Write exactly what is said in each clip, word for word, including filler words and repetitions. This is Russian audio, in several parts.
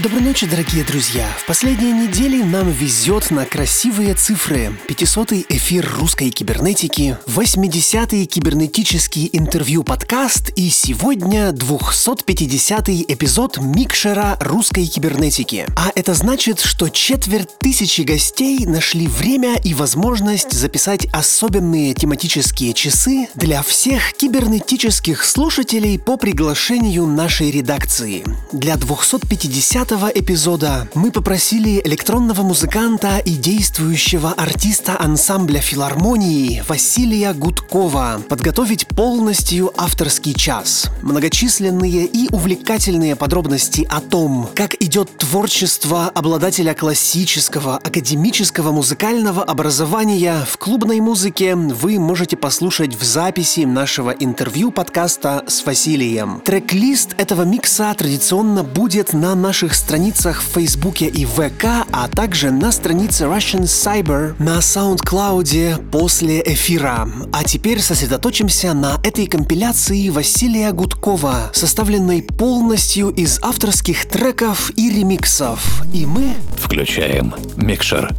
Доброй ночи, дорогие друзья! В последние недели нам везет на красивые цифры. пятисотый эфир русской кибернетики, восьмидесятый кибернетический интервью-подкаст и сегодня двухсот пятидесятый эпизод микшера русской кибернетики. А это значит, что четверть тысячи гостей нашли время и возможность записать особенные тематические часы для всех кибернетических слушателей по приглашению нашей редакции. Для двухсот пятидесятого эпизода мы попросили электронного музыканта и действующего артиста ансамбля филармонии Василия Гудкова подготовить полностью авторский час. Многочисленные и увлекательные подробности о том, как идет творчество обладателя классического, академического музыкального образования в клубной музыке, вы можете послушать в записи нашего интервью-подкаста с Василием. Трек-лист этого микса традиционно будет на наших страницах в Фейсбуке и ВК, а также на странице Russian Cyber на SoundCloud после эфира. А теперь сосредоточимся на этой компиляции Василия Гудкова, составленной полностью из авторских треков и ремиксов. И мы включаем микшер.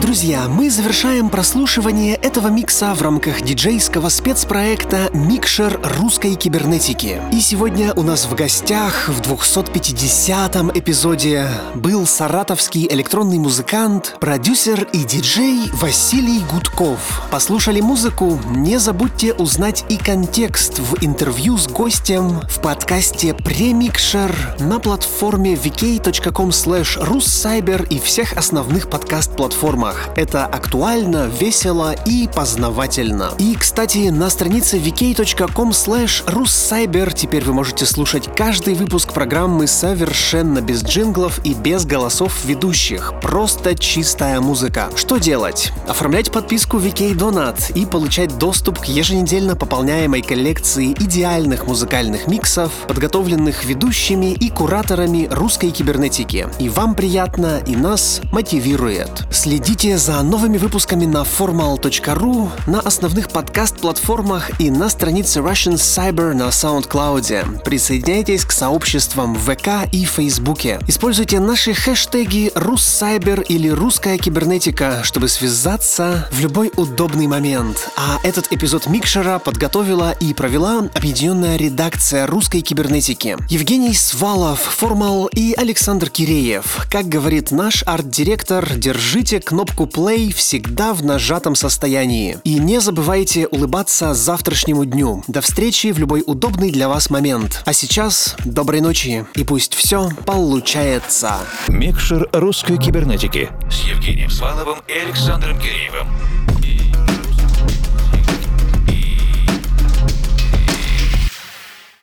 Друзья, мы завершаем прослушивание этого микса в рамках диджейского спецпроекта «Микшер русской кибернетики». И сегодня у нас в гостях в двухсот пятидесятом эпизоде был саратовский электронный музыкант, продюсер и диджей Василий Гудков. Послушали музыку? Не забудьте узнать и контекст в интервью с гостем в подкасте «Премикшер» на платформе ви кей точка ком слэш руссайбер и всех основных подкаст-платформах. Это актуально, весело и познавательно. И, кстати, на странице ви кей точка ком слэш руссайбер теперь вы можете слушать каждый выпуск программы совершенно без джинглов и без голосов ведущих. Просто чистая музыка. Что делать? Оформлять подписку ви кей Donut и получать доступ к еженедельно пополняемой коллекции идеальных музыкальных миксов, подготовленных ведущими и кураторами русской кибернетики. И вам приятно, и нас мотивирует. Следите за новыми выпусками на формал точка ру, на основных подкаст-платформах и на странице Russian Cyber на SoundCloud. Присоединяйтесь к сообществам в вэ ка и Фейсбуке. Используйте наши хэштеги «Руссайбер» или «Русская кибернетика», чтобы связаться в любой удобный момент. А этот эпизод «Микшера» подготовила и провела объединенная редакция «Русской кибернетики». Евгений Свалов, Формал и Александр Киреев. Как говорит наш арт-директор, держите кнопку play всегда в нажатом состоянии. И не забывайте улыбаться завтрашнему дню. До встречи в любой удобный для вас момент. А сейчас доброй ночи, и пусть все получается. Микшер русской кибернетики с Евгением Сваловым и Александром Киреевым.